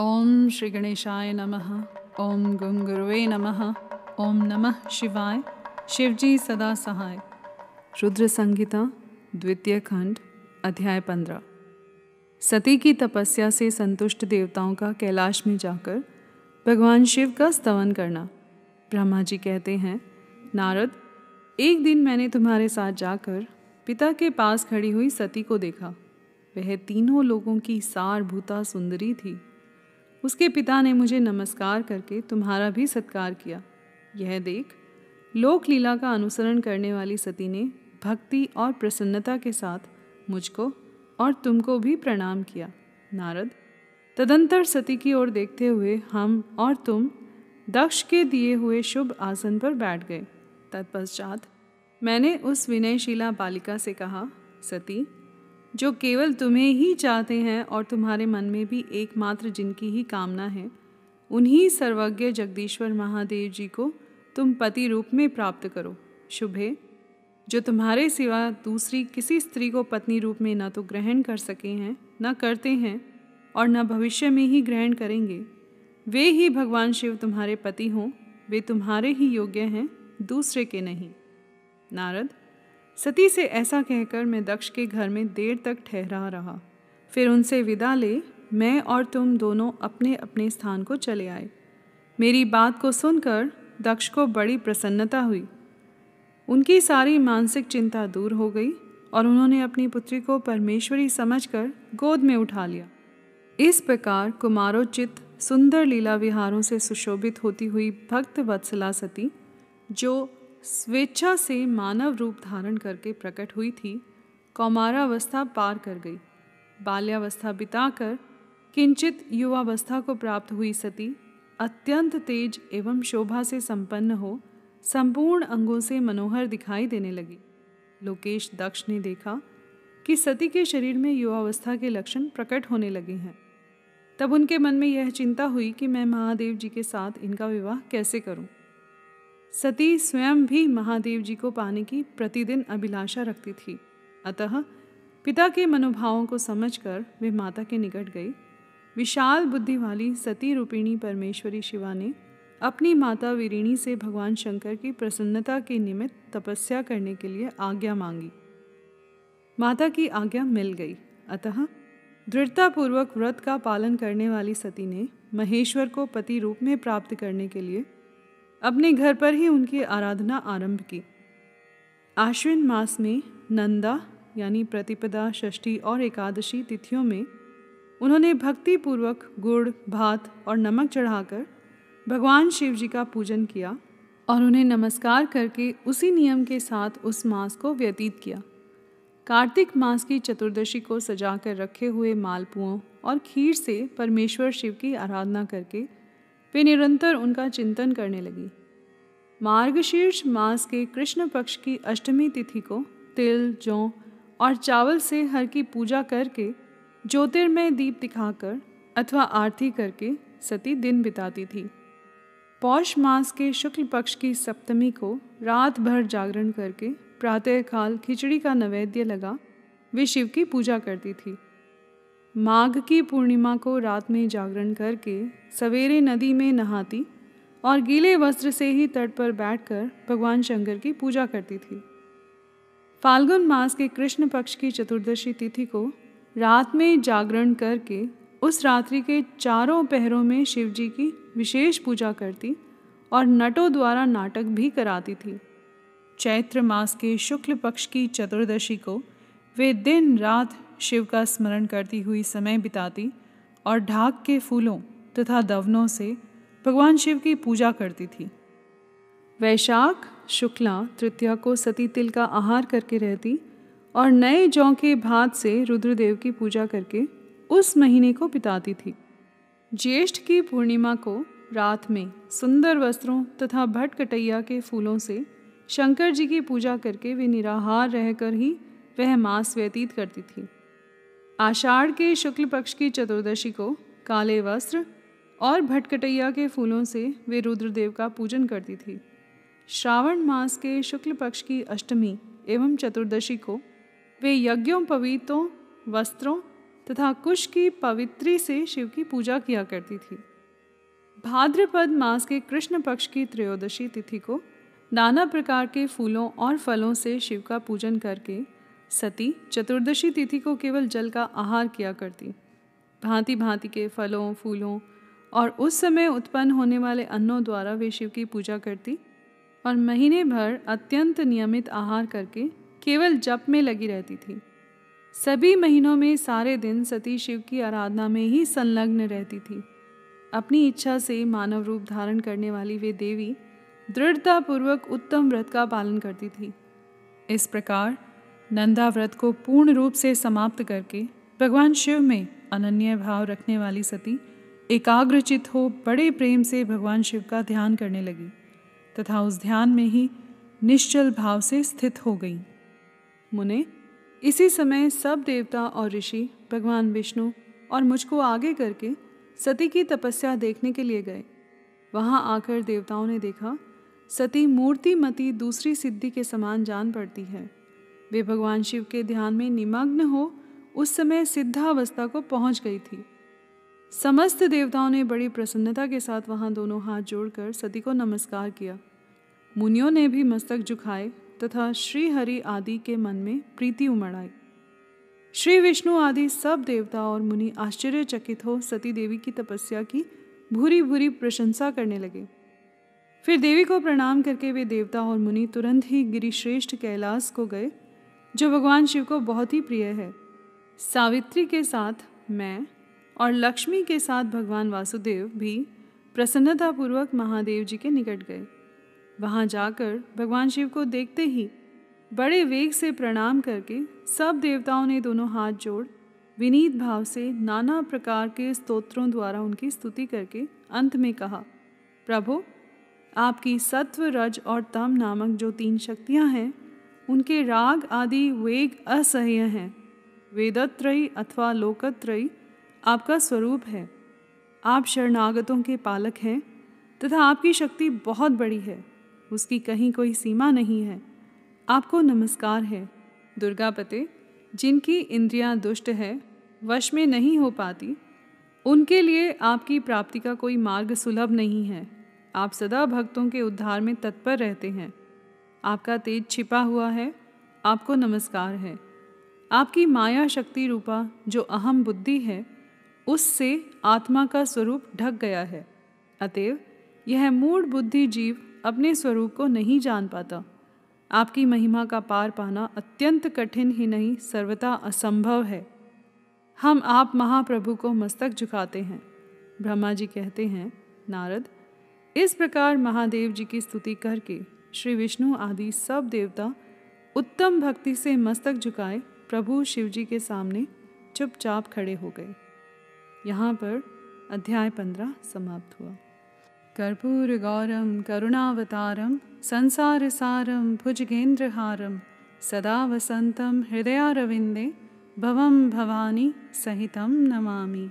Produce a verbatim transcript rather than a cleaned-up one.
ओम श्री गणेशाय नमः। ओम गं गुरुवे नमः। ओम नमः शिवाय। शिवजी सदा सहाय। रुद्र संहिता द्वितीय खंड अध्याय पंद्रह। सती की तपस्या से संतुष्ट देवताओं का कैलाश में जाकर भगवान शिव का स्तवन करना। ब्रह्मा जी कहते हैं, नारद, एक दिन मैंने तुम्हारे साथ जाकर पिता के पास खड़ी हुई सती को देखा। वह तीनों लोगों की सारभूता सुंदरी थी। उसके पिता ने मुझे नमस्कार करके तुम्हारा भी सत्कार किया। यह देख लोकलीला का अनुसरण करने वाली सती ने भक्ति और प्रसन्नता के साथ मुझको और तुमको भी प्रणाम किया। नारद, तदंतर सती की ओर देखते हुए हम और तुम दक्ष के दिए हुए शुभ आसन पर बैठ गए। तत्पश्चात मैंने उस विनयशीला बालिका से कहा, सती, जो केवल तुम्हें ही चाहते हैं और तुम्हारे मन में भी एकमात्र जिनकी ही कामना है, उन्हीं सर्वज्ञ जगदीश्वर महादेव जी को तुम पति रूप में प्राप्त करो। शुभे, जो तुम्हारे सिवा दूसरी किसी स्त्री को पत्नी रूप में न तो ग्रहण कर सके हैं, न करते हैं और न भविष्य में ही ग्रहण करेंगे, वे ही भगवान शिव तुम्हारे पति हों। वे तुम्हारे ही योग्य हैं, दूसरे के नहीं। नारद, सती से ऐसा कहकर मैं दक्ष के घर में देर तक ठहरा रहा। फिर उनसे विदा ले मैं और तुम दोनों अपने अपने स्थान को चले आए। मेरी बात को सुनकर दक्ष को बड़ी प्रसन्नता हुई। उनकी सारी मानसिक चिंता दूर हो गई और उन्होंने अपनी पुत्री को परमेश्वरी समझकर गोद में उठा लिया। इस प्रकार कुमारोचित सुंदर लीला विहारों से सुशोभित होती हुई भक्त वत्सला सती, जो स्वेच्छा से मानव रूप धारण करके प्रकट हुई थी, कौमारावस्था पार कर गई। बाल्यावस्था बिताकर किंचित युवावस्था को प्राप्त हुई सती अत्यंत तेज एवं शोभा से संपन्न हो संपूर्ण अंगों से मनोहर दिखाई देने लगी। लोकेश दक्ष ने देखा कि सती के शरीर में युवावस्था के लक्षण प्रकट होने लगे हैं। तब उनके मन में यह चिंता हुई कि मैं महादेव जी के साथ इनका विवाह कैसे करूं। सती स्वयं भी महादेव जी को पाने की प्रतिदिन अभिलाषा रखती थी। अतः पिता के मनोभावों को समझकर वे माता के निकट गई। विशाल बुद्धि वाली सती रूपिणी परमेश्वरी शिवा ने अपनी माता वीरिणी से भगवान शंकर की प्रसन्नता के निमित्त तपस्या करने के लिए आज्ञा मांगी। माता की आज्ञा मिल गई। अतः दृढ़तापूर्वक व्रत का पालन करने वाली सती ने महेश्वर को पति रूप में प्राप्त करने के लिए अपने घर पर ही उनकी आराधना आरंभ की। आश्विन मास में नंदा यानी प्रतिपदा, षष्ठी और एकादशी तिथियों में उन्होंने भक्तिपूर्वक गुड़, भात और नमक चढ़ाकर भगवान शिव जी का पूजन किया और उन्हें नमस्कार करके उसी नियम के साथ उस मास को व्यतीत किया। कार्तिक मास की चतुर्दशी को सजाकर रखे हुए मालपुओं और खीर से परमेश्वर शिव की आराधना करके वे निरंतर उनका चिंतन करने लगी। मार्गशीर्ष मास के कृष्ण पक्ष की अष्टमी तिथि को तिल, जौ और चावल से हर की पूजा करके ज्योतिर्मय दीप दिखाकर अथवा आरती करके सती दिन बिताती थी। पौष मास के शुक्ल पक्ष की सप्तमी को रात भर जागरण करके प्रातःकाल खिचड़ी का नैवेद्य लगा वे शिव की पूजा करती थी। माघ की पूर्णिमा को रात में जागरण करके सवेरे नदी में नहाती और गीले वस्त्र से ही तट पर बैठकर भगवान शंकर की पूजा करती थी। फाल्गुन मास के कृष्ण पक्ष की चतुर्दशी तिथि को रात में जागरण करके उस रात्रि के चारों पहरों में शिव जी की विशेष पूजा करती और नटों द्वारा नाटक भी कराती थी। चैत्र मास के शुक्ल पक्ष की चतुर्दशी को वे दिन रात शिव का स्मरण करती हुई समय बिताती और ढाक के फूलों तथा दवनों से भगवान शिव की पूजा करती थी। वैशाख शुक्ला तृतीया को सती तिल का आहार करके रहती और नए जौ के भात से रुद्रदेव की पूजा करके उस महीने को बिताती थी। ज्येष्ठ की पूर्णिमा को रात में सुंदर वस्त्रों तथा भटकटैया के फूलों से शंकर जी की पूजा करके वे निराहार रहकर ही वह मास व्यतीत करती थी। आषाढ़ के शुक्ल पक्ष की चतुर्दशी को काले वस्त्र और भटकटैया के फूलों से वे रुद्रदेव का पूजन करती थी। श्रावण मास के शुक्ल पक्ष की अष्टमी एवं चतुर्दशी को वे यज्ञोपवीतों, वस्त्रों तथा कुश की पवित्री से शिव की पूजा किया करती थी। भाद्रपद मास के कृष्ण पक्ष की त्रयोदशी तिथि को नाना प्रकार के फूलों और फलों से शिव का पूजन करके सती चतुर्दशी तिथि को केवल जल का आहार किया करती। भांति भांति के फलों, फूलों और उस समय उत्पन्न होने वाले अन्नों द्वारा वे शिव की पूजा करती और महीने भर अत्यंत नियमित आहार करके केवल जप में लगी रहती थी। सभी महीनों में सारे दिन सती शिव की आराधना में ही संलग्न रहती थी। अपनी इच्छा से मानव रूप धारण करने वाली वे देवी दृढ़तापूर्वक उत्तम व्रत का पालन करती थी। इस प्रकार नंदा व्रत को पूर्ण रूप से समाप्त करके भगवान शिव में अनन्य भाव रखने वाली सती एकाग्रचित हो बड़े प्रेम से भगवान शिव का ध्यान करने लगी तथा उस ध्यान में ही निश्चल भाव से स्थित हो गई। मुने, इसी समय सब देवता और ऋषि भगवान विष्णु और मुझको आगे करके सती की तपस्या देखने के लिए गए। वहां आकर देवताओं ने देखा सती मूर्तिमती दूसरी सिद्धि के समान जान पड़ती है। वे भगवान शिव के ध्यान में निमग्न हो उस समय सिद्धावस्था को पहुंच गई थी। समस्त देवताओं ने बड़ी प्रसन्नता के साथ वहां दोनों हाथ जोड़कर सती को नमस्कार किया। मुनियों ने भी मस्तक झुकाए तथा श्री हरि आदि के मन में प्रीति उमड़ आई। श्री विष्णु आदि सब देवता और मुनि आश्चर्यचकित हो सती देवी की तपस्या की भूरी भूरी प्रशंसा करने लगे। फिर देवी को प्रणाम करके वे देवता और मुनि तुरंत ही गिरिश्रेष्ठ कैलाश को गए, जो भगवान शिव को बहुत ही प्रिय है। सावित्री के साथ मैं और लक्ष्मी के साथ भगवान वासुदेव भी प्रसन्नतापूर्वक महादेव जी के निकट गए। वहां जाकर भगवान शिव को देखते ही बड़े वेग से प्रणाम करके सब देवताओं ने दोनों हाथ जोड़ विनीत भाव से नाना प्रकार के स्तोत्रों द्वारा उनकी स्तुति करके अंत में कहा, प्रभु, आपकी सत्व, रज और तम नामक जो तीन शक्तियां हैं उनके राग आदि वेग असह्य हैं। वेदत्रयी अथवा लोकत्रयी आपका स्वरूप है। आप शरणागतों के पालक हैं तथा आपकी शक्ति बहुत बड़ी है, उसकी कहीं कोई सीमा नहीं है। आपको नमस्कार है। दुर्गापते, जिनकी इंद्रियां दुष्ट है, वश में नहीं हो पाती, उनके लिए आपकी प्राप्ति का कोई मार्ग सुलभ नहीं है। आप सदा भक्तों के उद्धार में तत्पर रहते हैं। आपका तेज छिपा हुआ है। आपको नमस्कार है। आपकी माया शक्ति रूपा जो अहम बुद्धि है, उससे आत्मा का स्वरूप ढक गया है। अतएव यह मूढ़ बुद्धि जीव अपने स्वरूप को नहीं जान पाता। आपकी महिमा का पार पाना अत्यंत कठिन ही नहीं, सर्वथा असंभव है। हम आप महाप्रभु को मस्तक झुकाते हैं। ब्रह्मा जी कहते हैं, नारद, इस प्रकार महादेव जी की स्तुति करके श्री विष्णु आदि सब देवता उत्तम भक्ति से मस्तक झुकाए प्रभु शिव जी के सामने चुपचाप खड़े हो गए। यहाँ पर अध्याय पंद्रह समाप्त हुआ। कर्पूरगौरं करुणावतारं संसारसारं भुजगेन्द्रहारं सदा वसन्तं हृदयारविन्दे भवं भवानी सहितं नमामि।